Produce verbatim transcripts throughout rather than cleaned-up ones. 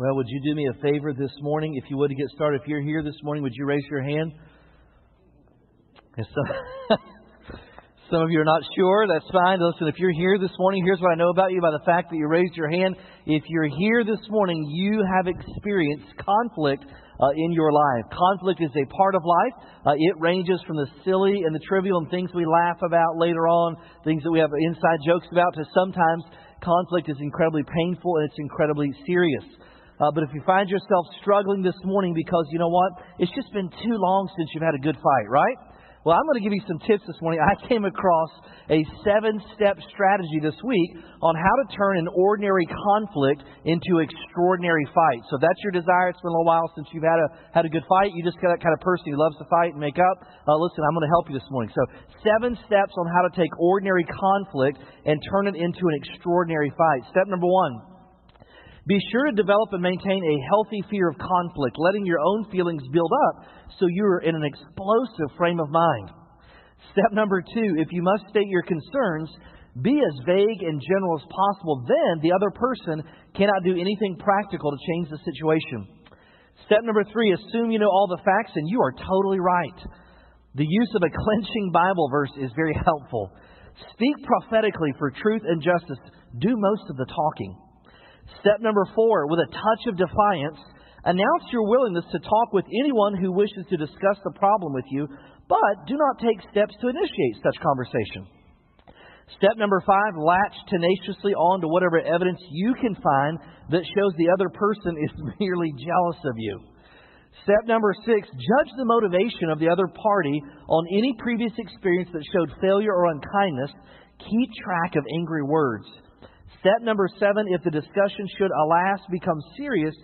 Well, would you do me a favor this morning? If you would, to get started, if you're here this morning, would you raise your hand? Some, some of you are not sure. That's fine. Listen, if you're here this morning, here's what I know about you by the fact that you raised your hand. If you're here this morning, you have experienced conflict uh, in your life. Conflict is a part of life. Uh, it ranges from the silly and the trivial and things we laugh about later on, things that we have inside jokes about, to sometimes conflict is incredibly painful and it's incredibly serious. Uh, but if you find yourself struggling this morning because, you know what, it's just been too long since you've had a good fight, right? Well, I'm going to give you some tips this morning. I came across a seven-step strategy this week on how to turn an ordinary conflict into extraordinary fight. So if that's your desire, it's been a little while since you've had a had a good fight. You just got that kind of person who loves to fight and make up. Uh, listen, I'm going to help you this morning. So seven steps on how to take ordinary conflict and turn it into an extraordinary fight. Step number one. Be sure to develop and maintain a healthy fear of conflict, letting your own feelings build up so you're in an explosive frame of mind. Step number two, if you must state your concerns, be as vague and general as possible. Then the other person cannot do anything practical to change the situation. Step number three, assume you know all the facts and you are totally right. The use of a clinching Bible verse is very helpful. Speak prophetically for truth and justice. Do most of the talking. Step number four, with a touch of defiance, announce your willingness to talk with anyone who wishes to discuss the problem with you, but do not take steps to initiate such conversation. Step number five, latch tenaciously on to whatever evidence you can find that shows the other person is merely jealous of you. Step number six, judge the motivation of the other party on any previous experience that showed failure or unkindness. Keep track of angry words. Step number seven, if the discussion should, alas, become serious,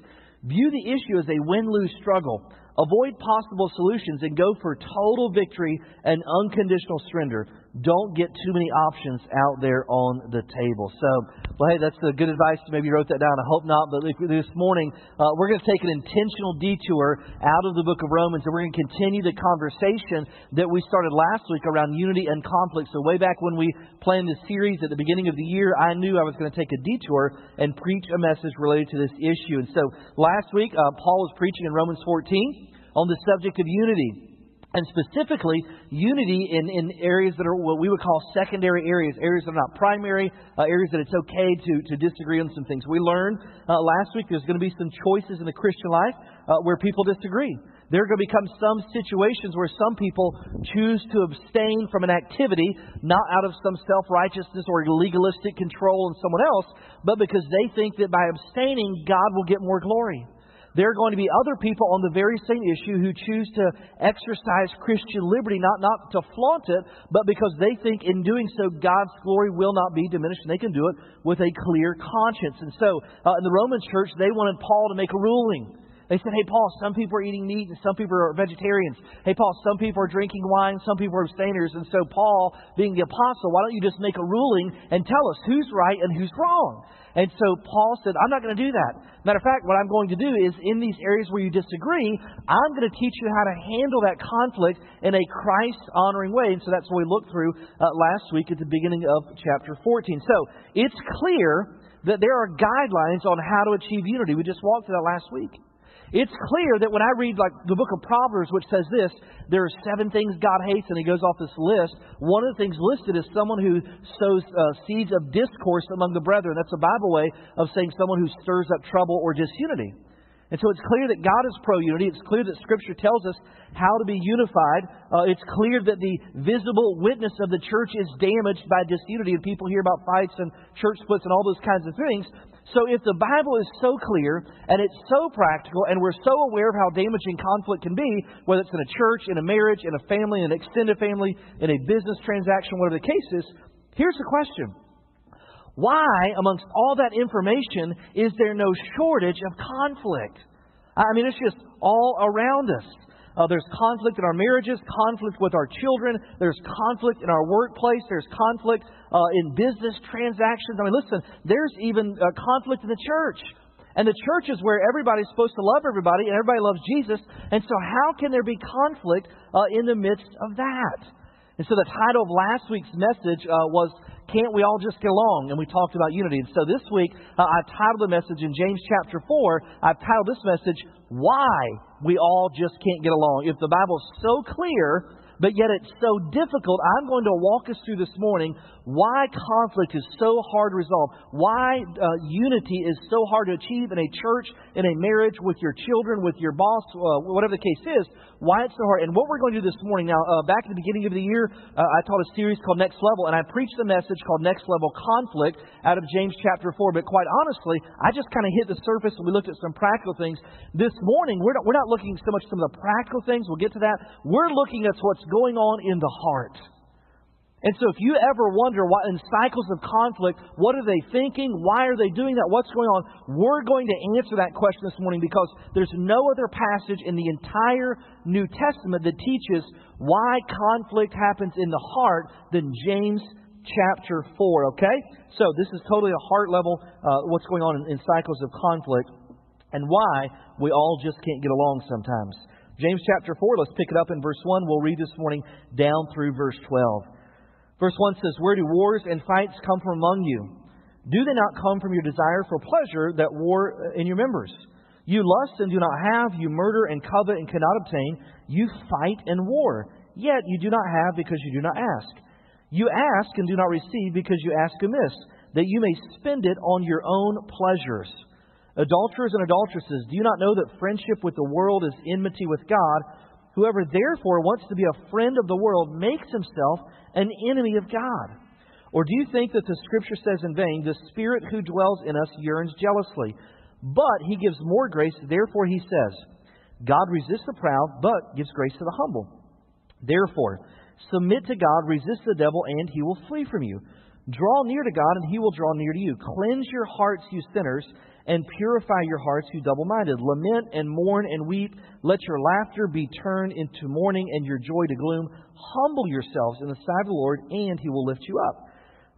view the issue as a win-lose struggle. Avoid possible solutions and go for total victory and unconditional surrender. Don't get too many options out there on the table. So, well, hey, that's good advice. Maybe you wrote that down. I hope not. But this morning, uh, we're going to take an intentional detour out of the book of Romans, and we're going to continue the conversation that we started last week around unity and conflict. So way back when we planned this series at the beginning of the year, I knew I was going to take a detour and preach a message related to this issue. And so last week, uh, Paul was preaching in Romans fourteen on the subject of unity. And specifically, unity in, in areas that are what we would call secondary areas, areas that are not primary, uh, areas that it's okay to, to disagree on some things. We learned uh, last week there's going to be some choices in the Christian life uh, where people disagree. There are going to become some situations where some people choose to abstain from an activity, not out of some self-righteousness or legalistic control on someone else, but because they think that by abstaining, God will get more glory. There are going to be other people on the very same issue who choose to exercise Christian liberty, not, not to flaunt it, but because they think in doing so, God's glory will not be diminished, and they can do it with a clear conscience. And so uh, in the Roman church, they wanted Paul to make a ruling. They said, hey, Paul, some people are eating meat and some people are vegetarians. Hey, Paul, some people are drinking wine, some people are abstainers. And so Paul, being the apostle, why don't you just make a ruling and tell us who's right and who's wrong? And so Paul said, I'm not going to do that. Matter of fact, what I'm going to do is in these areas where you disagree, I'm going to teach you how to handle that conflict in a Christ-honoring way. And so that's what we looked through uh, last week at the beginning of chapter fourteen. So it's clear that there are guidelines on how to achieve unity. We just walked through that last week. It's clear that when I read like the book of Proverbs, which says this, there are seven things God hates, and he goes off this list. One of the things listed is someone who sows uh, seeds of discourse among the brethren. That's a Bible way of saying someone who stirs up trouble or disunity. And so it's clear that God is pro-unity. It's clear that Scripture tells us how to be unified. Uh, it's clear that the visible witness of the church is damaged by disunity, and people hear about fights and church splits and all those kinds of things. So if the Bible is so clear and it's so practical and we're so aware of how damaging conflict can be, whether it's in a church, in a marriage, in a family, an extended family, in a business transaction, whatever the case is, here's the question. Why, amongst all that information, is there no shortage of conflict? I mean, it's just all around us. Uh, there's conflict in our marriages, conflict with our children. There's conflict in our workplace. There's conflict uh, in business transactions. I mean, listen, there's even uh, conflict in the church. And the church is where everybody's supposed to love everybody, and everybody loves Jesus. And so how can there be conflict uh, in the midst of that? And so the title of last week's message uh, was, can't we all just get along? And we talked about unity. And so this week, uh, I've titled the message in James chapter four, I've titled this message, Why We All Just Can't Get Along. If the Bible's so clear, but yet it's so difficult, I'm going to walk us through this morning why conflict is so hard to resolve, why uh, unity is so hard to achieve in a church, in a marriage, with your children, with your boss, uh, whatever the case is, why it's so hard. And what we're going to do this morning, now, uh, back at the beginning of the year, uh, I taught a series called Next Level, and I preached a message called Next Level Conflict out of James chapter four, but quite honestly, I just kind of hit the surface and we looked at some practical things. This morning, we're not, we're not looking so much at some of the practical things, we'll get to that, we're looking at what's going on in the heart. And so if you ever wonder why in cycles of conflict, what are they thinking? Why are they doing that? What's going on? We're going to answer that question this morning because there's no other passage in the entire New Testament that teaches why conflict happens in the heart than James chapter four, okay? So this is totally a heart level, uh, what's going on in, in cycles of conflict and why we all just can't get along sometimes. James chapter four, let's pick it up in verse one. We'll read this morning down through verse twelve. Verse one says, Where do wars and fights come from among you? Do they not come from your desire for pleasure that war in your members? You lust and do not have, you murder and covet and cannot obtain, you fight and war. Yet you do not have because you do not ask. You ask and do not receive because you ask amiss, that you may spend it on your own pleasures. Adulterers and adulteresses, do you not know that friendship with the world is enmity with God? Whoever therefore wants to be a friend of the world makes himself an enemy of God. Or do you think that the Scripture says in vain, the Spirit who dwells in us yearns jealously, but He gives more grace, therefore He says, God resists the proud, but gives grace to the humble. Therefore, submit to God, resist the devil, and he will flee from you. Draw near to God, and He will draw near to you. Cleanse your hearts, you sinners, and purify your hearts, you double-minded. Lament and mourn and weep. Let your laughter be turned into mourning and your joy to gloom. Humble yourselves in the sight of the Lord, and He will lift you up.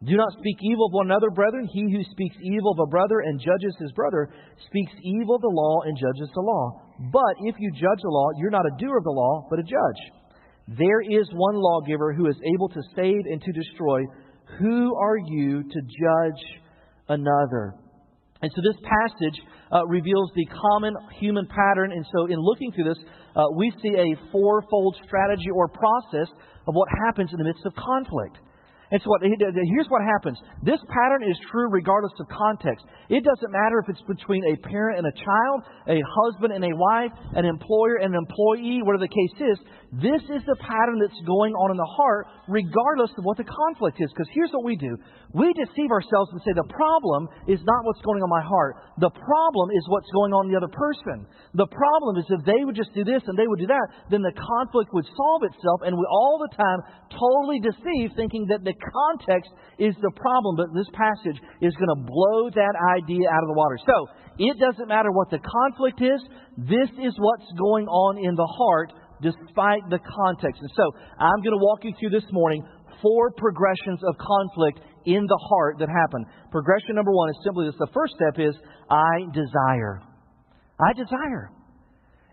Do not speak evil of one another, brethren. He who speaks evil of a brother and judges his brother speaks evil of the law and judges the law. But if you judge the law, you're not a doer of the law, but a judge. There is one lawgiver who is able to save and to destroy. Who are you to judge another? And so this passage uh, reveals the common human pattern. And so in looking through this, uh, we see a fourfold strategy or process of what happens in the midst of conflict. And so what, here's what happens. This pattern is true regardless of context. It doesn't matter if it's between a parent and a child, a husband and a wife, an employer and an employee, whatever the case is. This is the pattern that's going on in the heart regardless of what the conflict is. Because here's what we do. We deceive ourselves and say the problem is not what's going on in my heart. The problem is what's going on in the other person. The problem is if they would just do this and they would do that, then the conflict would solve itself. And we all the time totally deceive thinking that the context is the problem, but this passage is going to blow that idea out of the water. So, it doesn't matter what the conflict is, this is what's going on in the heart despite the context. And so, I'm going to walk you through this morning four progressions of conflict in the heart that happen. Progression number one is simply this. The first step is, I desire. I desire.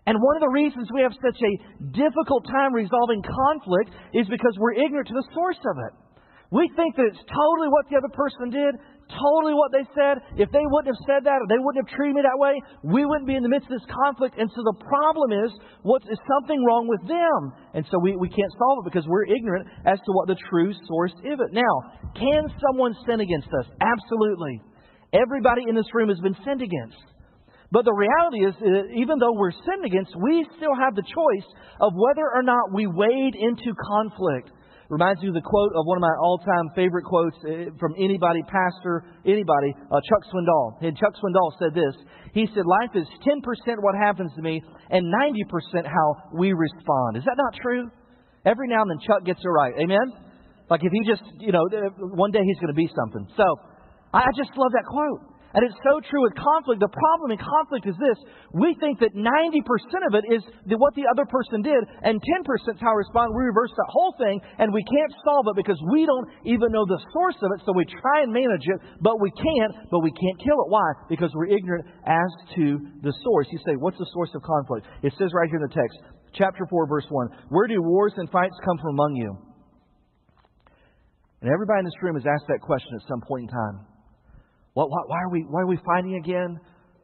And one of the reasons we have such a difficult time resolving conflict is because we're ignorant to the source of it. We think that it's totally what the other person did, totally what they said. If they wouldn't have said that, or they wouldn't have treated me that way, we wouldn't be in the midst of this conflict. And so the problem is, what is something wrong with them? And so we, we can't solve it because we're ignorant as to what the true source is. Now, can someone sin against us? Absolutely. Everybody in this room has been sinned against. But the reality is, that even though we're sinned against, we still have the choice of whether or not we wade into conflict. Reminds me of the quote of one of my all-time favorite quotes from anybody, pastor, anybody, uh, Chuck Swindoll. And Chuck Swindoll said this. He said, life is ten percent what happens to me and ninety percent how we respond. Is that not true? Every now and then Chuck gets it right. Amen? Like if he just, you know, one day he's going to be something. So I just love that quote. And it's so true with conflict. The problem in conflict is this. We think that ninety percent of it is what the other person did, and ten percent is how we respond. We reverse that whole thing, and we can't solve it because we don't even know the source of it, so we try and manage it, but we can't, but we can't kill it. Why? Because we're ignorant as to the source. You say, what's the source of conflict? It says right here in the text, chapter four, verse one, where do wars and fights come from among you? And everybody in this room has asked that question at some point in time. What, what, why are we why are we fighting again?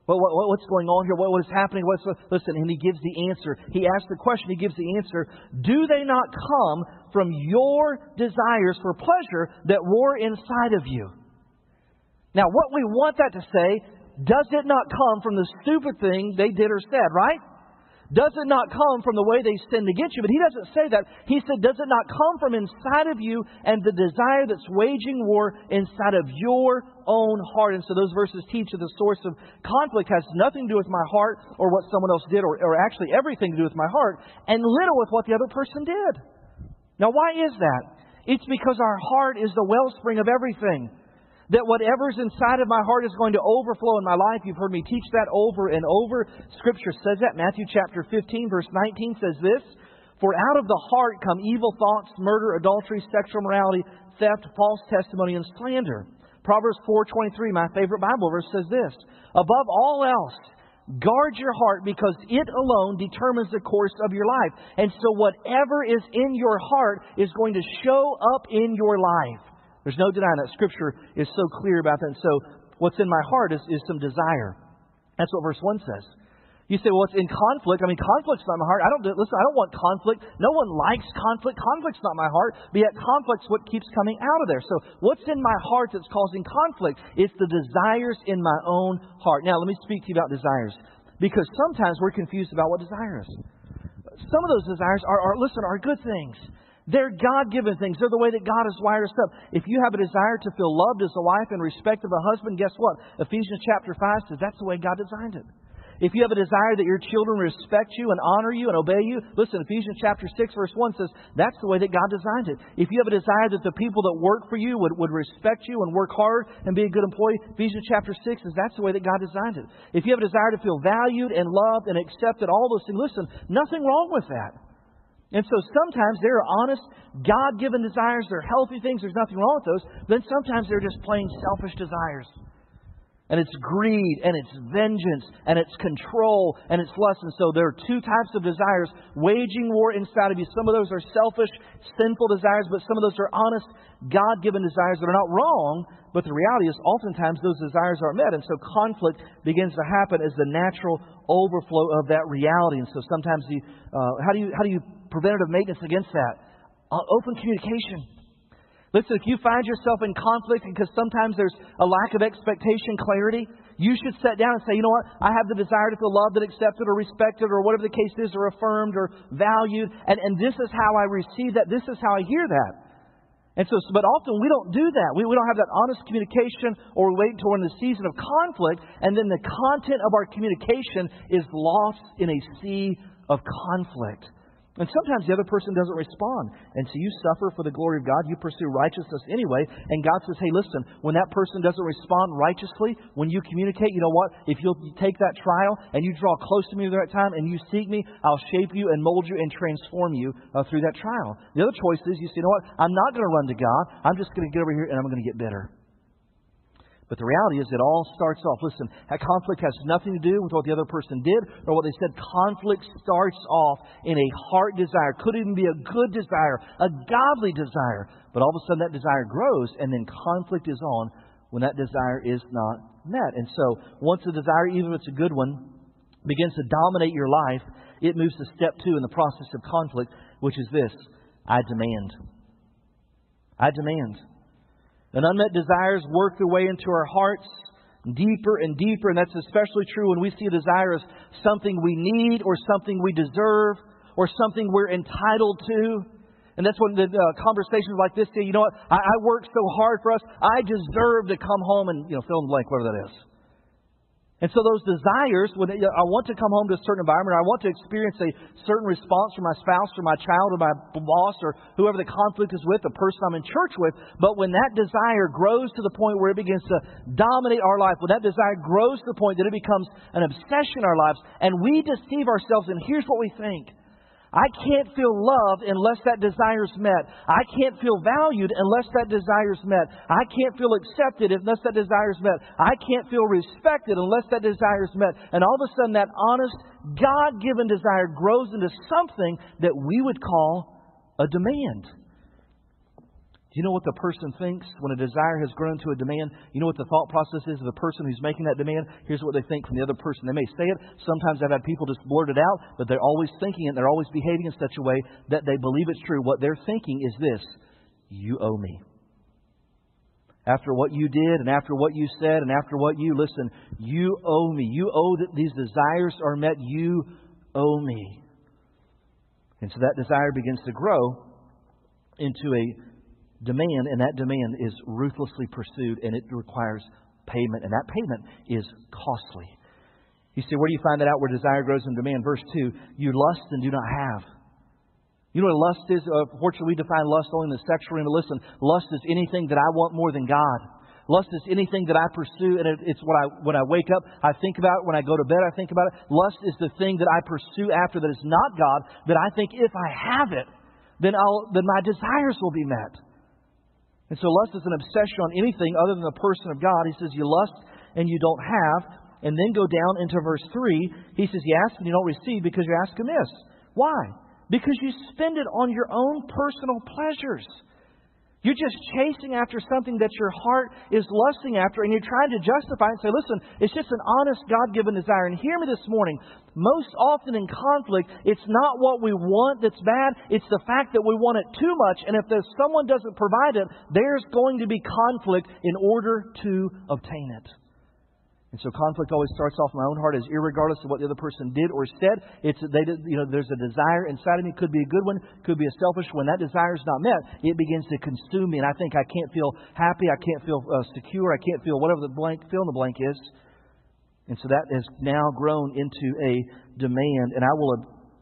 What, what, what's going on here? What, what is happening? What's the, listen, and he gives the answer. He asks the question. He gives the answer. Do they not come from your desires for pleasure that roar inside of you? Now, what we want that to say, does it not come from the stupid thing they did or said, right? Does it not come from the way they sinned against you? But he doesn't say that. He said, does it not come from inside of you and the desire that's waging war inside of your own heart? And so those verses teach that the source of conflict has nothing to do with my heart or what someone else did, or, or actually everything to do with my heart, and little with what the other person did. Now, why is that? It's because our heart is the wellspring of everything. That whatever's inside of my heart is going to overflow in my life. You've heard me teach that over and over. Scripture says that. Matthew chapter fifteen, verse nineteen says this: for out of the heart come evil thoughts, murder, adultery, sexual immorality, theft, false testimony, and slander. Proverbs four twenty-three, my favorite Bible verse, says this: above all else, guard your heart, because it alone determines the course of your life. And so whatever is in your heart is going to show up in your life. There's no denying that. Scripture is so clear about that. And so what's in my heart is, is some desire. That's what verse one says. You say, well, it's in conflict. I mean, conflict's not my heart. I don't do, listen, I don't want conflict. No one likes conflict. Conflict's not my heart. But yet conflict's what keeps coming out of there. So what's in my heart that's causing conflict? It's the desires in my own heart. Now, let me speak to you about desires, because sometimes we're confused about what desire is. Some of those desires are, are listen, are good things. They're God-given things. They're the way that God has wired us up. If you have a desire to feel loved as a wife and respect of a husband, guess what? Ephesians chapter five says that's the way God designed it. If you have a desire that your children respect you and honor you and obey you, listen, Ephesians chapter six verse one says that's the way that God designed it. If you have a desire that the people that work for you would, would respect you and work hard and be a good employee, Ephesians chapter six says that's the way that God designed it. If you have a desire to feel valued and loved and accepted, all those things, listen, nothing wrong with that. And so sometimes there are honest, God-given desires. They're healthy things. There's nothing wrong with those. Then sometimes they're just plain selfish desires. And it's greed, and it's vengeance, and it's control, and it's lust. And so there are two types of desires waging war inside of you. Some of those are selfish, sinful desires, but some of those are honest, God-given desires that are not wrong. But the reality is oftentimes those desires aren't met. And so conflict begins to happen as the natural overflow of that reality. And so sometimes you, uh, how do you, how do you, preventative maintenance against that? Uh, open communication. Listen, if you find yourself in conflict because sometimes there's a lack of expectation, clarity, you should sit down and say, you know what, I have the desire to feel loved and accepted or respected or whatever the case is, or affirmed or valued. And, and this is how I receive that. This is how I hear that. And so, but often we don't do that. We, we don't have that honest communication, or we wait until we're in the season of conflict. And then the content of our communication is lost in a sea of conflict. And sometimes the other person doesn't respond. And so you suffer for the glory of God. You pursue righteousness anyway. And God says, hey, listen, when that person doesn't respond righteously, when you communicate, you know what? If you'll take that trial and you draw close to me at that time and you seek me, I'll shape you and mold you and transform you uh, through that trial. The other choice is you say, you know what? I'm not going to run to God. I'm just going to get over here and I'm going to get bitter. But the reality is it all starts off. Listen, that conflict has nothing to do with what the other person did or what they said. Conflict starts off in a heart desire. Could even be a good desire, a godly desire. But all of a sudden that desire grows, and then conflict is on when that desire is not met. And so once a desire, even if it's a good one, begins to dominate your life, it moves to step two in the process of conflict, which is this: I demand. I demand. And unmet desires work their way into our hearts deeper and deeper. And that's especially true when we see a desire as something we need or something we deserve or something we're entitled to. And that's when the uh, conversations like this say, you know what, I, I worked so hard for us. I deserve to come home and, you know, fill in the blank, whatever that is. And so those desires, when I want to come home to a certain environment, I want to experience a certain response from my spouse or my child or my boss or whoever the conflict is with, the person I'm in church with. But when that desire grows to the point where it begins to dominate our life, when that desire grows to the point that it becomes an obsession in our lives, and we deceive ourselves, and here's what we think: I can't feel loved unless that desire is met. I can't feel valued unless that desire is met. I can't feel accepted unless that desire is met. I can't feel respected unless that desire is met. And all of a sudden that honest, God-given desire grows into something that we would call a demand. Do you know what the person thinks when a desire has grown to a demand? You know what the thought process is of the person who's making that demand? Here's what they think from the other person. They may say it. Sometimes I've had people just blurt it out, but they're always thinking it. They're always behaving in such a way that they believe it's true. What they're thinking is this: you owe me. After what you did and after what you said and after what you, listen, you owe me. You owe that these desires are met. You owe me. And so that desire begins to grow into a demand, and that demand is ruthlessly pursued, and it requires payment, and that payment is costly. You see, where do you find that out? Where desire grows in demand. Verse two, you lust and do not have. You know what lust is? Uh, fortunately, we define lust only in the sexual arena. Listen, lust is anything that I want more than God. Lust is anything that I pursue, and it, it's what I when I wake up, I think about it. When I go to bed, I think about it. Lust is the thing that I pursue after that is not God, that I think if I have it, then I'll then my desires will be met. And so lust is an obsession on anything other than the person of God. He says, you lust and you don't have. And then go down into verse three. He says, you ask and you don't receive because you're asking this. Why? Because you spend it on your own personal pleasures. You're just chasing after something that your heart is lusting after. And you're trying to justify it and say, listen, it's just an honest God-given desire. And hear me this morning. Most often in conflict, it's not what we want that's bad. It's the fact that we want it too much. And if there's someone doesn't provide it, there's going to be conflict in order to obtain it. And so conflict always starts off in my own heart as irregardless of what the other person did or said. It's they, you know, there's a desire inside of me. Could be a good one. Could be a selfish one. That desire is not met. It begins to consume me. And I think I can't feel happy. I can't feel uh, secure. I can't feel whatever the blank, fill in the blank is. And so that has now grown into a demand, and I will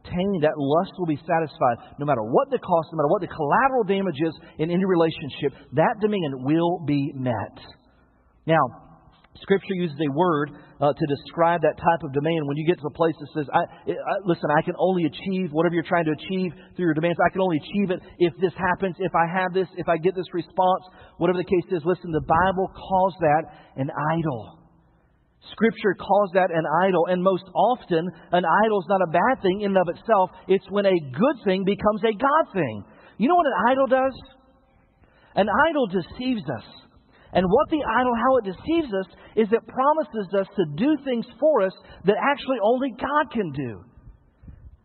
obtain that lust will be satisfied no matter what the cost, no matter what the collateral damage is in any relationship. That demand will be met. Now, Scripture uses a word uh, to describe that type of demand. When you get to a place that says, I, I, listen, I can only achieve whatever you're trying to achieve through your demands. I can only achieve it if this happens, if I have this, if I get this response, whatever the case is. Listen, the Bible calls that an idol. Scripture calls that an idol, and most often an idol is not a bad thing in and of itself. It's when a good thing becomes a God thing. You know what an idol does? An idol deceives us. And what the idol, how it deceives us, is it promises us to do things for us that actually only God can do.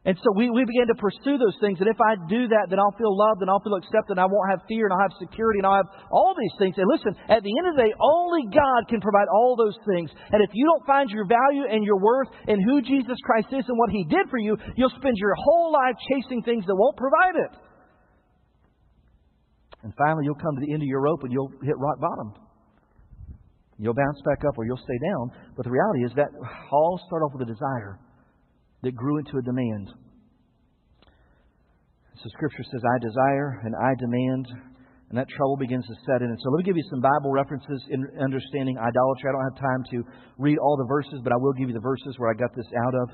And so we, we began to pursue those things. And if I do that, then I'll feel loved and I'll feel accepted and I won't have fear and I'll have security and I'll have all these things. And listen, at the end of the day, only God can provide all those things. And if you don't find your value and your worth in who Jesus Christ is and what He did for you, you'll spend your whole life chasing things that won't provide it. And finally, you'll come to the end of your rope and you'll hit rock bottom. You'll bounce back up or you'll stay down. But the reality is that all start off with a desire that grew into a demand. So Scripture says, I desire and I demand, and that trouble begins to set in. And so let me give you some Bible references in understanding idolatry. I don't have time to read all the verses, but I will give you the verses where I got this out of,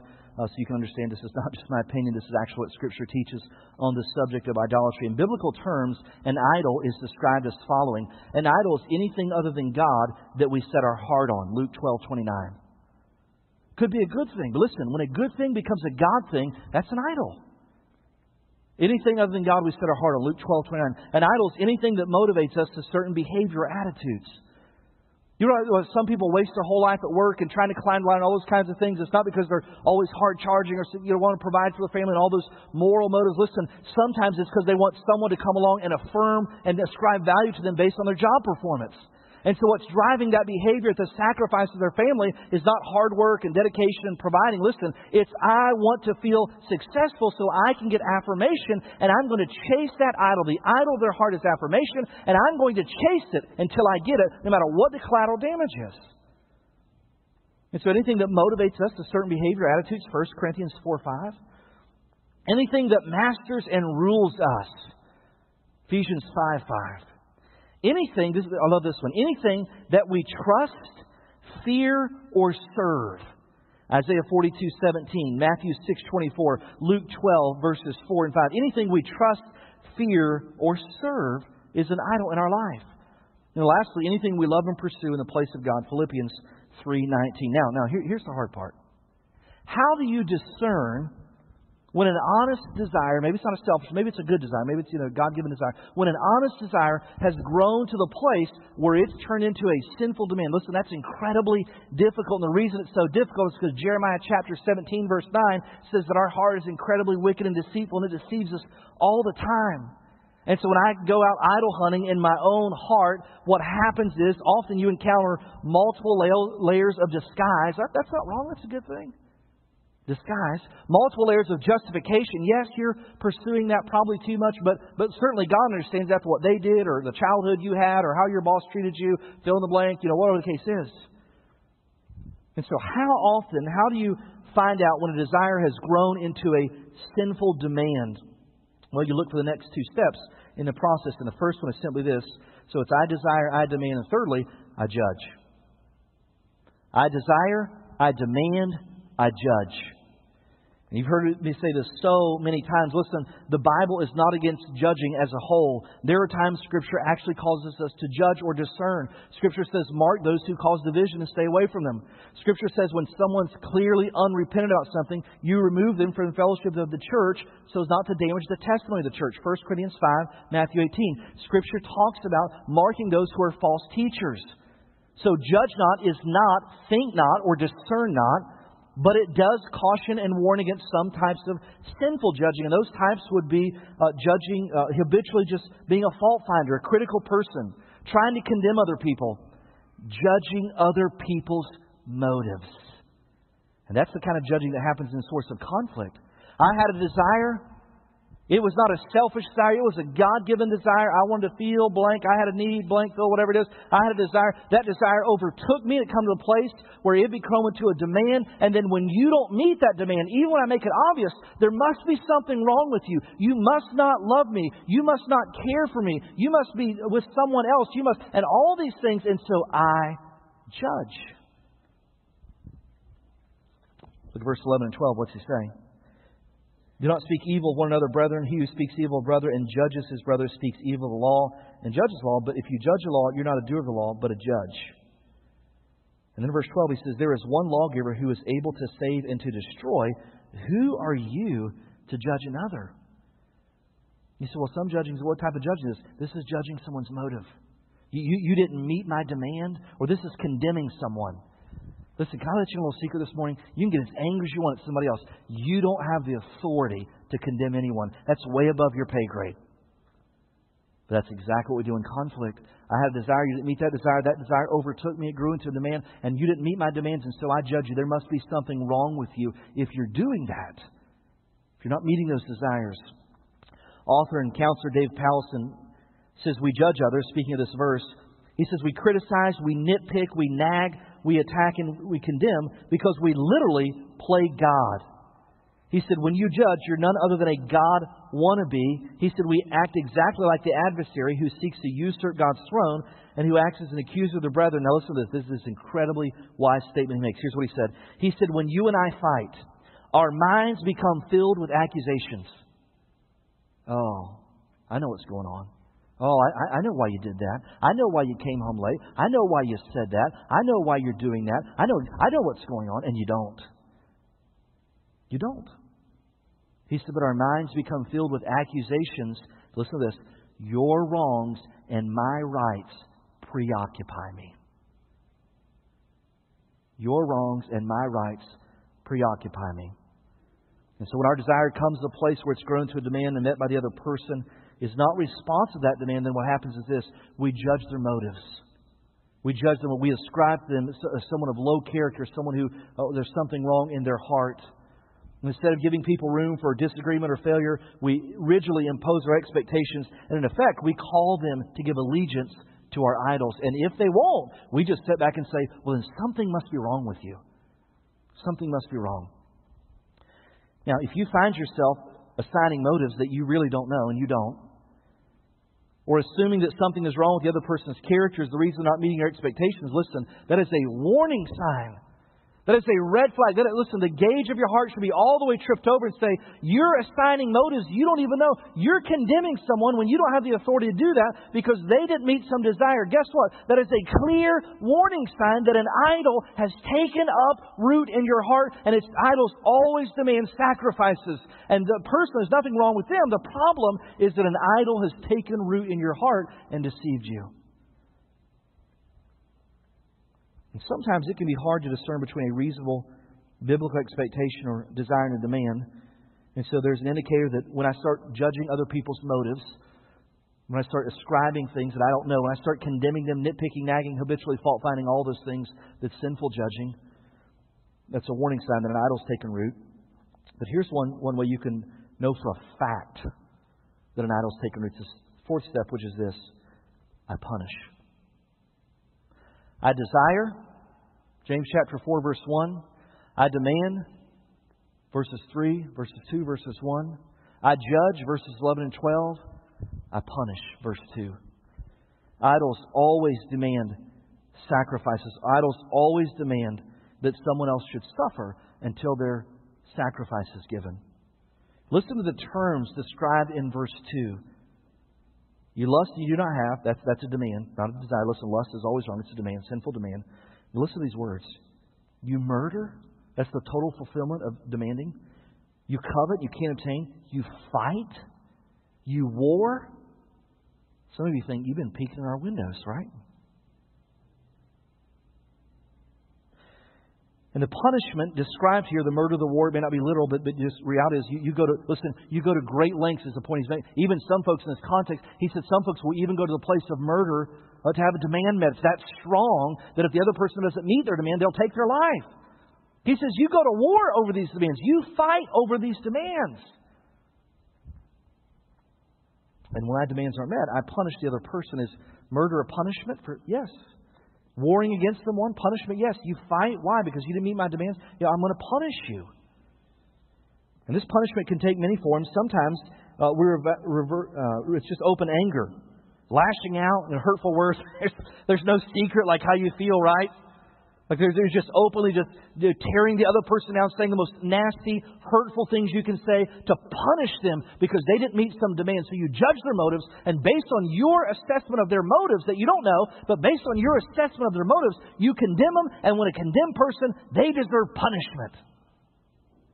uh, so you can understand this is not just my opinion. This is actually what Scripture teaches on the subject of idolatry. In biblical terms, an idol is described as following. An idol is anything other than God that we set our heart on. Luke twelve twenty-nine. Could be a good thing. But listen, when a good thing becomes a God thing, that's an idol. Anything other than God, we set our heart on. Luke twelve twenty-nine. An idol is anything that motivates us to certain behavior or attitudes. You know, some people waste their whole life at work and trying to climb the ladder and all those kinds of things. It's not because they're always hard charging or you know, want to provide for the family and all those moral motives. Listen, sometimes it's because they want someone to come along and affirm and ascribe value to them based on their job performance. And so what's driving that behavior at the sacrifice of their family is not hard work and dedication and providing. Listen, it's I want to feel successful so I can get affirmation, and I'm going to chase that idol. The idol of their heart is affirmation, and I'm going to chase it until I get it, no matter what the collateral damage is. And so anything that motivates us to certain behavior or attitudes, First Corinthians four five. Anything that masters and rules us, Ephesians five five. Anything, this, I love this one, anything that we trust, fear, or serve. Isaiah forty-two seventeen, Matthew six twenty-four, Luke twelve, verses four and five. Anything we trust, fear, or serve is an idol in our life. And lastly, anything we love and pursue in the place of God, Philippians three nineteen. Now, now here, here's the hard part. How do you discern When an honest desire, maybe it's not a selfish, maybe it's a good desire, maybe it's, you know, God-given desire. When an honest desire has grown to the place where it's turned into a sinful demand. Listen, that's incredibly difficult. And the reason it's so difficult is because Jeremiah chapter seventeen, verse nine says that our heart is incredibly wicked and deceitful, and it deceives us all the time. And so when I go out idol hunting in my own heart, what happens is often you encounter multiple layers of disguise. That's not wrong. That's a good thing. Disguise. Multiple layers of justification. Yes, you're pursuing that probably too much, but, but certainly God understands after what they did or the childhood you had or how your boss treated you, fill in the blank, you know, whatever the case is. And so how often, how do you find out when a desire has grown into a sinful demand? Well, you look for the next two steps in the process. And the first one is simply this. So it's I desire, I demand. And thirdly, I judge. I desire, I demand, I judge. And you've heard me say this so many times. Listen, the Bible is not against judging as a whole. There are times Scripture actually causes us to judge or discern. Scripture says, mark those who cause division and stay away from them. Scripture says when someone's clearly unrepentant about something, you remove them from the fellowship of the church so as not to damage the testimony of the church. First Corinthians five, Matthew eighteen. Scripture talks about marking those who are false teachers. So judge not is not, think not, or discern not. But it does caution and warn against some types of sinful judging. And those types would be uh, judging, uh, habitually just being a fault finder, a critical person, trying to condemn other people, judging other people's motives. And that's the kind of judging that happens in the source of conflict. I had a desire. It was not a selfish desire. It was a God-given desire. I wanted to feel blank. I had a need, blank, fill, whatever it is. I had a desire. That desire overtook me. It come to a place where it became into a demand. And then when you don't meet that demand, even when I make it obvious, there must be something wrong with you. You must not love me. You must not care for me. You must be with someone else. You must, and all these things. And so I judge. Look at verse eleven and twelve. What's he saying? Do not speak evil of one another, brethren. He who speaks evil of brother and judges his brother speaks evil of the law and judges the law. But if you judge the law, you're not a doer of the law, but a judge. And then verse twelve, he says, there is one lawgiver who is able to save and to destroy. Who are you to judge another? You say, well, some judging is what type of judging is this? This is judging someone's motive. You, you, you didn't meet my demand, or this is condemning someone. Listen, can I let you in a little secret this morning? You can get as angry as you want at somebody else. You don't have the authority to condemn anyone. That's way above your pay grade. But that's exactly what we do in conflict. I had a desire. You didn't meet that desire. That desire overtook me. It grew into a demand. And you didn't meet my demands. And so I judge you. There must be something wrong with you if you're doing that. If you're not meeting those desires. Author and counselor Dave Powelson says, we judge others. Speaking of this verse, he says, we criticize, we nitpick, we nag, we attack, and we condemn because we literally play God. He said, when you judge, you're none other than a God wannabe. He said, we act exactly like the adversary who seeks to usurp God's throne and who acts as an accuser of the brethren. Now listen to this. This is this incredibly wise statement he makes. Here's what he said. He said, when you and I fight, our minds become filled with accusations. Oh, I know what's going on. Oh, I, I know why you did that. I know why you came home late. I know why you said that. I know why you're doing that. I know I know what's going on, and you don't. You don't. He said, but our minds become filled with accusations. Listen to this. Your wrongs and my rights preoccupy me. Your wrongs and my rights preoccupy me. And so when our desire comes to a place where it's grown to a demand and met by the other person, is not responsive to that demand, then what happens is this. We judge their motives. We judge them. We ascribe to them as someone of low character, someone who, oh, there's something wrong in their heart. And instead of giving people room for disagreement or failure, we rigidly impose our expectations. And in effect, we call them to give allegiance to our idols. And if they won't, we just sit back and say, well, then something must be wrong with you. Something must be wrong. Now, if you find yourself assigning motives that you really don't know and you don't, or assuming that something is wrong with the other person's character is the reason they're not meeting your expectations, listen, that is a warning sign. That is a red flag. That is, listen, the gauge of your heart should be all the way tripped over and say, you're assigning motives you don't even know. You're condemning someone when you don't have the authority to do that because they didn't meet some desire. Guess what? That is a clear warning sign that an idol has taken up root in your heart, and its idols always demand sacrifices. And the person, there's nothing wrong with them. The problem is that an idol has taken root in your heart and deceived you. And sometimes it can be hard to discern between a reasonable biblical expectation or desire and a demand. And so there's an indicator that when I start judging other people's motives, when I start ascribing things that I don't know, when I start condemning them, nitpicking, nagging, habitually fault-finding, all those things, that's sinful judging. That's a warning sign that an idol's taken root. But here's one, one way you can know for a fact that an idol's taken root. It's this fourth step, which is this. I punish. I desire, James chapter four, verse one. I demand, verses three, verses two, verses one. I judge, verses eleven and twelve. I punish, verse two. Idols always demand sacrifices. Idols always demand that someone else should suffer until their sacrifice is given. Listen to the terms described in verse two. You lust, you do not have. That's, that's a demand, not a desire. Listen, lust is always wrong. It's a demand, sinful demand. But listen to these words. You murder. That's the total fulfillment of demanding. You covet. You can't obtain. You fight. You war. Some of you think you've been peeking in our windows, right? And the punishment described here, the murder, the war, may not be literal, but, but just reality is you, you go to, listen, you go to great lengths is the point he's making. Even some folks in this context, he said some folks will even go to the place of murder uh, to have a demand met. It's that strong that if the other person doesn't meet their demand, they'll take their life. He says you go to war over these demands. You fight over these demands. And when my demands aren't met, I punish the other person. Is murder a punishment for, yes. Warring against someone, punishment, yes. You fight. Why? Because you didn't meet my demands? Yeah, I'm going to punish you. And this punishment can take many forms. Sometimes uh, we rever- rever- uh, it's just open anger, lashing out and hurtful words. There's no secret like how you feel, right? Like there's, there's just openly just tearing the other person down, saying the most nasty, hurtful things you can say to punish them because they didn't meet some demand. So you judge their motives, and based on your assessment of their motives that you don't know, but based on your assessment of their motives, you condemn them. And when a condemned person, they deserve punishment.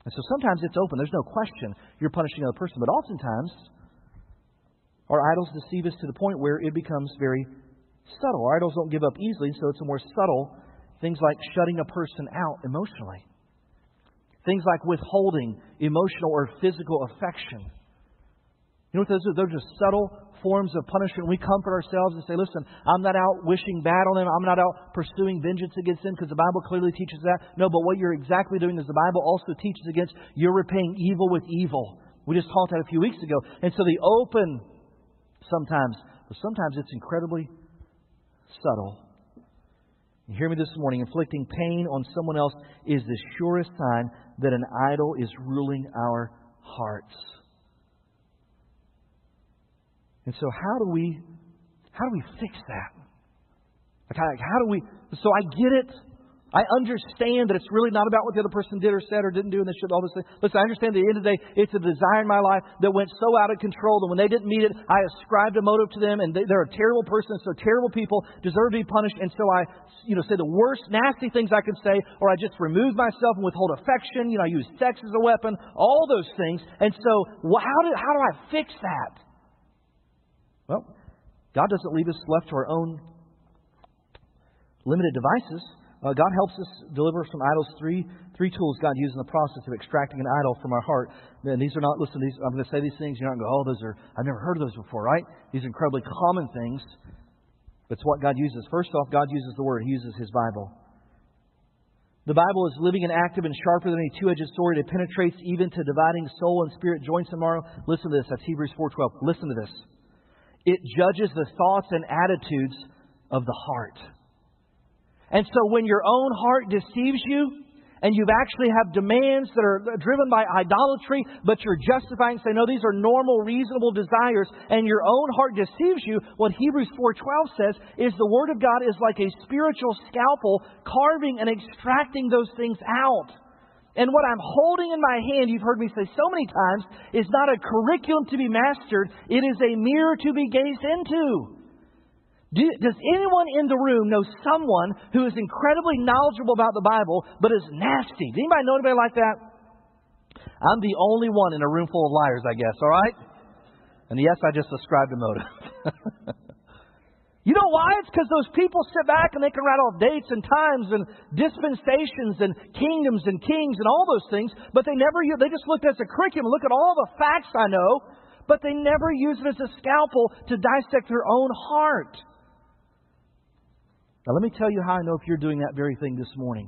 And so sometimes it's open. There's no question you're punishing another person. But oftentimes, our idols deceive us to the point where it becomes very subtle. Our idols don't give up easily, so it's a more subtle. Things like shutting a person out emotionally. Things like withholding emotional or physical affection. You know what those are? They're just subtle forms of punishment. We comfort ourselves and say, listen, I'm not out wishing bad on them. I'm not out pursuing vengeance against them because the Bible clearly teaches that. No, but what you're exactly doing is the Bible also teaches against you're repaying evil with evil. We just talked that a few weeks ago. And so the open sometimes, but sometimes it's incredibly subtle. You hear me this morning, inflicting pain on someone else is the surest sign that an idol is ruling our hearts. And so how do we, how do we fix that? Like how, how do we, so I get it. I understand that it's really not about what the other person did or said or didn't do and they should all this thing. Listen, I understand at the end of the day, it's a desire in my life that went so out of control that when they didn't meet it, I ascribed a motive to them and they, they're a terrible person, so terrible people deserve to be punished. And so I, you know, say the worst, nasty things I can say, or I just remove myself and withhold affection. You know, I use sex as a weapon, all those things. And so how do, how do I fix that? Well, God doesn't leave us left to our own limited devices. Uh, God helps us deliver from idols. Three three tools God uses in the process of extracting an idol from our heart. And these are not, listen, these, I'm going to say these things. You're not going to go, oh, those are, I've never heard of those before, right? These are incredibly common things. That's what God uses. First off, God uses the Word. He uses His Bible. The Bible is living and active and sharper than any two-edged sword. It penetrates even to dividing soul and spirit, joints and marrow. Listen to this. That's Hebrews four twelve. Listen to this. It judges the thoughts and attitudes of the heart. And so when your own heart deceives you, and you actually have demands that are driven by idolatry, but you're justifying, saying, no, these are normal, reasonable desires, and your own heart deceives you, what Hebrews four twelve says is the Word of God is like a spiritual scalpel carving and extracting those things out. And what I'm holding in my hand, you've heard me say so many times, is not a curriculum to be mastered. It is a mirror to be gazed into. Do, does anyone in the room know someone who is incredibly knowledgeable about the Bible, but is nasty? Does anybody know anybody like that? I'm the only one in a room full of liars, I guess, all right? And yes, I just ascribed a motive. You know why? It's because those people sit back and they can rattle off dates and times and dispensations and kingdoms and kings and all those things, but they never, they just looked at the curriculum, look at all the facts I know, but they never use it as a scalpel to dissect their own heart. Now let me tell you how I know if you're doing that very thing this morning.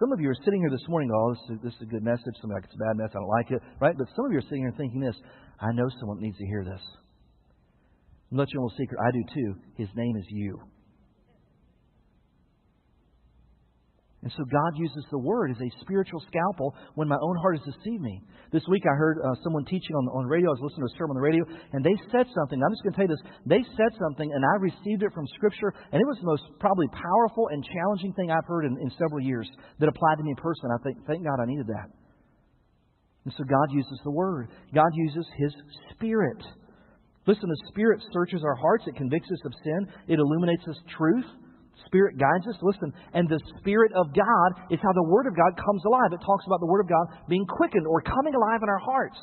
Some of you are sitting here this morning, oh, this is, this is a good message. Some of you are like, it's a bad message, I don't like it, right? But some of you are sitting here thinking this, I know someone needs to hear this. I'm going to let you know a little secret. I do too. His name is you. And so God uses the Word as a spiritual scalpel when my own heart has deceived me. This week I heard uh, someone teaching on, on radio. I was listening to a sermon on the radio, and they said something. I'm just going to tell you this. They said something, and I received it from Scripture, and it was the most probably powerful and challenging thing I've heard in, in several years that applied to me personally. I think, thank God I needed that. And so God uses the Word. God uses His Spirit. Listen, the Spirit searches our hearts. It convicts us of sin. It illuminates us truth. Spirit guides us. Listen, and the Spirit of God is how the Word of God comes alive. It talks about the Word of God being quickened or coming alive in our hearts.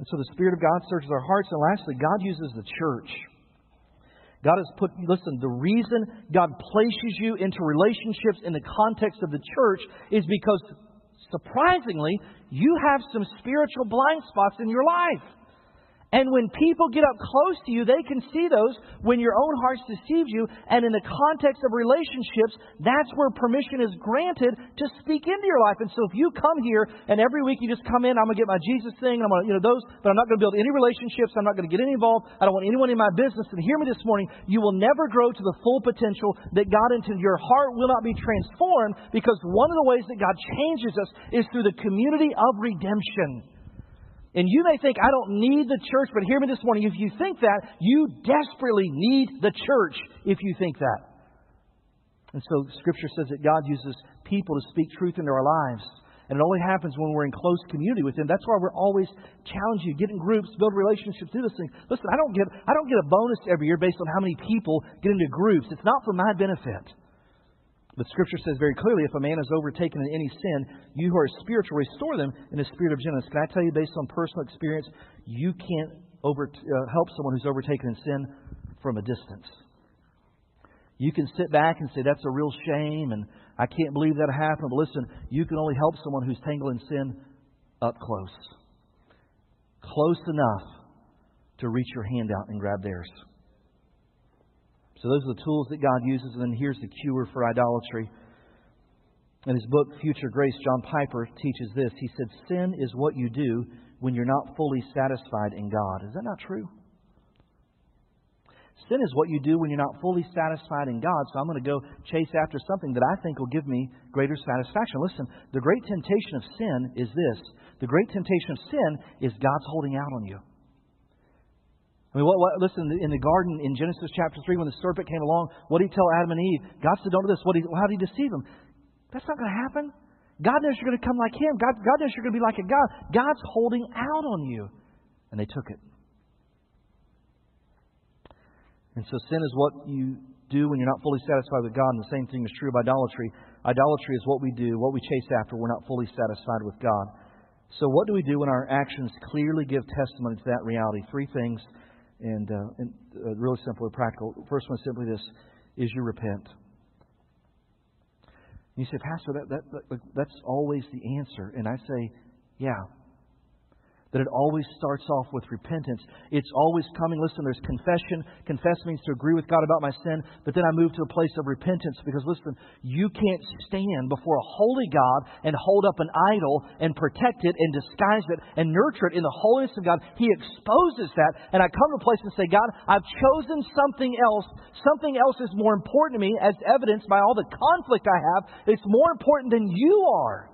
And so the Spirit of God searches our hearts. And lastly, God uses the church. God has put, listen, the reason God places you into relationships in the context of the church is because, surprisingly, you have some spiritual blind spots in your life. And when people get up close to you, they can see those when your own hearts deceive you. And in the context of relationships, that's where permission is granted to speak into your life. And so if you come here and every week you just come in, I'm going to get my Jesus thing, and I'm going to, you know, those, but I'm not going to build any relationships. I'm not going to get any involved. I don't want anyone in my business. And hear me this morning, you will never grow to the full potential that God intended. Your heart will not be transformed because one of the ways that God changes us is through the community of redemption. And you may think, I don't need the church, but hear me this morning. If you think that, you desperately need the church if you think that. And so Scripture says that God uses people to speak truth into our lives. And it only happens when we're in close community with Him. That's why we're always challenging you. Get in groups, build relationships, do this thing. Listen, I don't get, I don't get a bonus every year based on how many people get into groups. It's not for my benefit. But Scripture says very clearly, if a man is overtaken in any sin, you who are spiritual, restore them in the spirit of gentleness. Can I tell you, based on personal experience, you can't over, uh, help someone who's overtaken in sin from a distance. You can sit back and say, that's a real shame, and I can't believe that happened. But listen, you can only help someone who's tangled in sin up close. Close enough to reach your hand out and grab theirs. So those are the tools that God uses, and then here's the cure for idolatry. In his book, Future Grace, John Piper teaches this. He said, sin is what you do when you're not fully satisfied in God. Is that not true? Sin is what you do when you're not fully satisfied in God, so I'm going to go chase after something that I think will give me greater satisfaction. Listen, the great temptation of sin is this. The great temptation of sin is God's holding out on you. I mean, what, what, listen, in the garden in Genesis chapter three, when the serpent came along, what did he tell Adam and Eve? God said, don't do this. What did he, how did he deceive them? That's not going to happen. God knows you're going to come like Him. God, God knows you're going to be like a God. God's holding out on you. And they took it. And so sin is what you do when you're not fully satisfied with God. And the same thing is true of idolatry. Idolatry is what we do, what we chase after. We're not fully satisfied with God. So what do we do when our actions clearly give testimony to that reality? Three things. And, uh, and uh, really simple and practical. First one is simply this, is you repent. And you say, Pastor, that, that, that, that's always the answer. And I say, yeah. that it always starts off with repentance. It's always coming. Listen, there's confession. Confess means to agree with God about my sin. But then I move to a place of repentance because, listen, you can't stand before a holy God and hold up an idol and protect it and disguise it and nurture it in the holiness of God. He exposes that. And I come to a place and say, God, I've chosen something else. Something else is more important to me, as evidenced by all the conflict I have. It's more important than you are.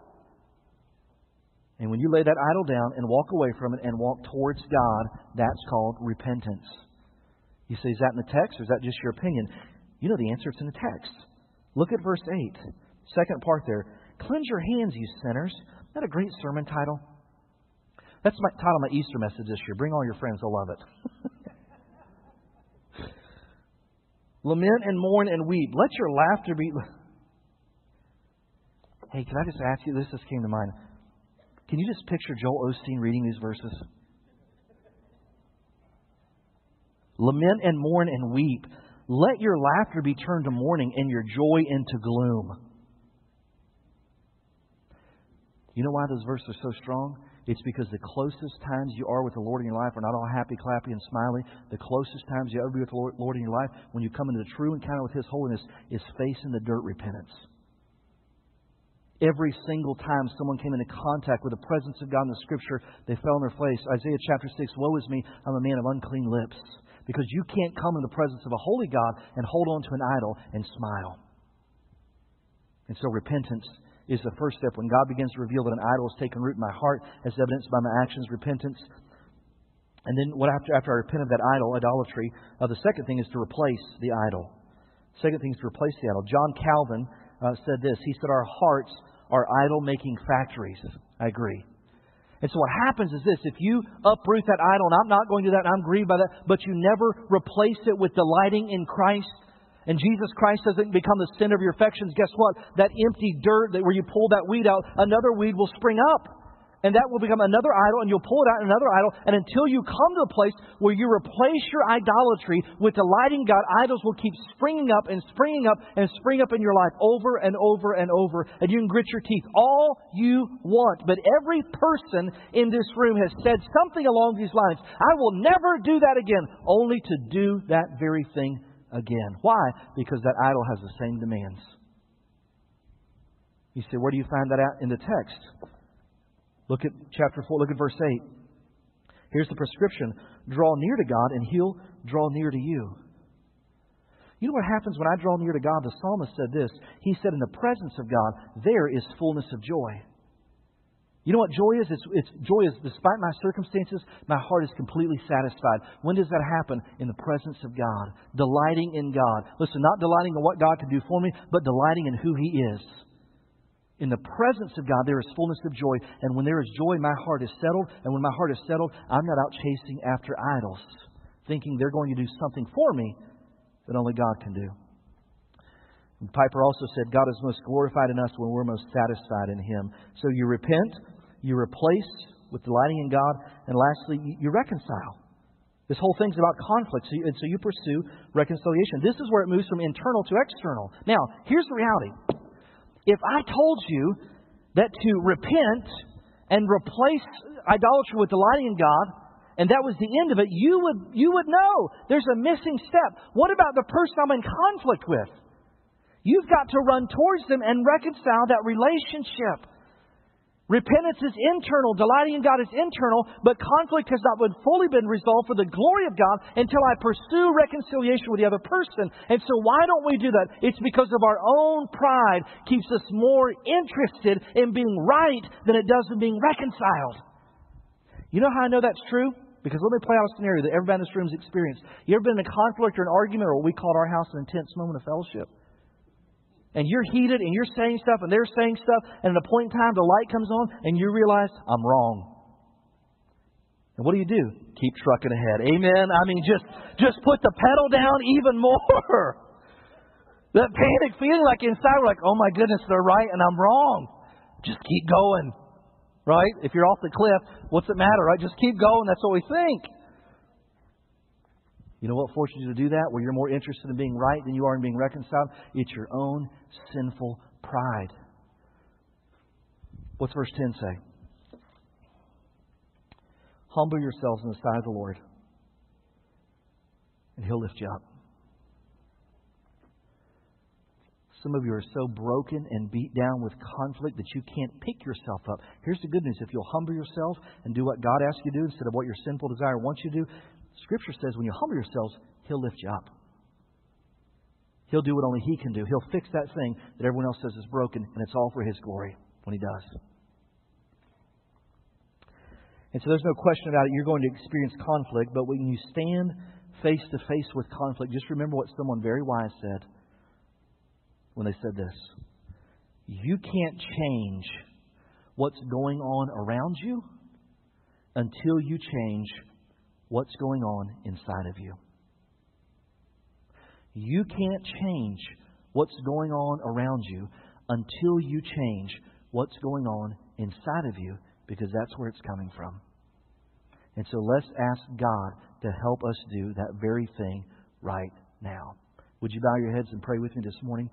And when you lay that idol down and walk away from it and walk towards God, that's called repentance. You say, is that in the text or is that just your opinion? You know the answer, it's in the text. Look at verse eight, second part there. Cleanse your hands, you sinners. Isn't that a great sermon title? That's my title of my Easter message this year. Bring all your friends, they'll love it. Lament and mourn and weep. Let your laughter be... Hey, can I just ask you this? This came to mind. Can you just picture Joel Osteen reading these verses? Lament and mourn and weep. Let your laughter be turned to mourning and your joy into gloom. You know why those verses are so strong? It's because the closest times you are with the Lord in your life are not all happy, clappy, and smiley. The closest times you ever be with the Lord in your life, when you come into the true encounter with His holiness, is facing the dirt repentance. Every single time someone came into contact with the presence of God in the Scripture, they fell on their face. Isaiah chapter six, woe is me, I'm a man of unclean lips. Because you can't come in the presence of a holy God and hold on to an idol and smile. And so repentance is the first step. When God begins to reveal that an idol has taken root in my heart, as evidenced by my actions, repentance. And then what after, after I repent of that idol, idolatry, uh, the second thing is to replace the idol. Second thing is to replace the idol. John Calvin Uh, said this. He said, our hearts are idol-making factories. I agree. And so what happens is this. If you uproot that idol, and I'm not going to do that, and I'm grieved by that, but you never replace it with delighting in Christ, and Jesus Christ doesn't become the center of your affections, guess what? That empty dirt that where you pull that weed out, another weed will spring up. And that will become another idol, and you'll pull it out in another idol. And until you come to a place where you replace your idolatry with delighting God, idols will keep springing up and springing up and springing up in your life over and over and over. And you can grit your teeth all you want. But every person in this room has said something along these lines. I will never do that again, only to do that very thing again. Why? Because that idol has the same demands. You say, where do you find that out in the text? Look at chapter four, look at verse eight. Here's the prescription. Draw near to God and He'll draw near to you. You know what happens when I draw near to God? The psalmist said this. He said, in the presence of God, there is fullness of joy. You know what joy is? It's, it's joy is, despite my circumstances, my heart is completely satisfied. When does that happen? In the presence of God. Delighting in God. Listen, not delighting in what God can do for me, but delighting in who He is. In the presence of God, there is fullness of joy. And when there is joy, my heart is settled. And when my heart is settled, I'm not out chasing after idols, thinking they're going to do something for me that only God can do. And Piper also said, God is most glorified in us when we're most satisfied in Him. So you repent, you replace with delighting in God, and lastly, you reconcile. This whole thing's about conflict, and so you pursue reconciliation. This is where it moves from internal to external. Now, here's the reality. If I told you that to repent and replace idolatry with delighting in God, and that was the end of it, you would you would know there's a missing step. What about the person I'm in conflict with? You've got to run towards them and reconcile that relationship. Repentance is internal. Delighting in God is internal. But conflict has not been fully been resolved for the glory of God until I pursue reconciliation with the other person. And so why don't we do that? It's because of our own pride keeps us more interested in being right than it does in being reconciled. You know how I know that's true? Because let me play out a scenario that everybody in this room has experienced. You ever been in a conflict or an argument or what we call at our house an intense moment of fellowship? And you're heated and you're saying stuff and they're saying stuff. And at a point in time, the light comes on and you realize, I'm wrong. And what do you do? Keep trucking ahead. Amen. I mean, just, just put the pedal down even more. That panic feeling like inside, we're like, oh my goodness, they're right and I'm wrong. Just keep going. Right? If you're off the cliff, what's it matter? Right? Just keep going. That's what we think. You know what forces you to do that? Where you're more interested in being right than you are in being reconciled? It's your own sinful pride. What's verse ten say? Humble yourselves in the sight of the Lord, and He'll lift you up. Some of you are so broken and beat down with conflict that you can't pick yourself up. Here's the good news. If you'll humble yourself and do what God asks you to do instead of what your sinful desire wants you to do, Scripture says when you humble yourselves, He'll lift you up. He'll do what only He can do. He'll fix that thing that everyone else says is broken, and it's all for His glory when He does. And so there's no question about it. You're going to experience conflict, but when you stand face to face with conflict, just remember what someone very wise said when they said this. You can't change what's going on around you until you change what's going on inside of you. You can't change what's going on around you until you change what's going on inside of you, because that's where it's coming from. And so let's ask God to help us do that very thing right now. Would you bow your heads and pray with me this morning?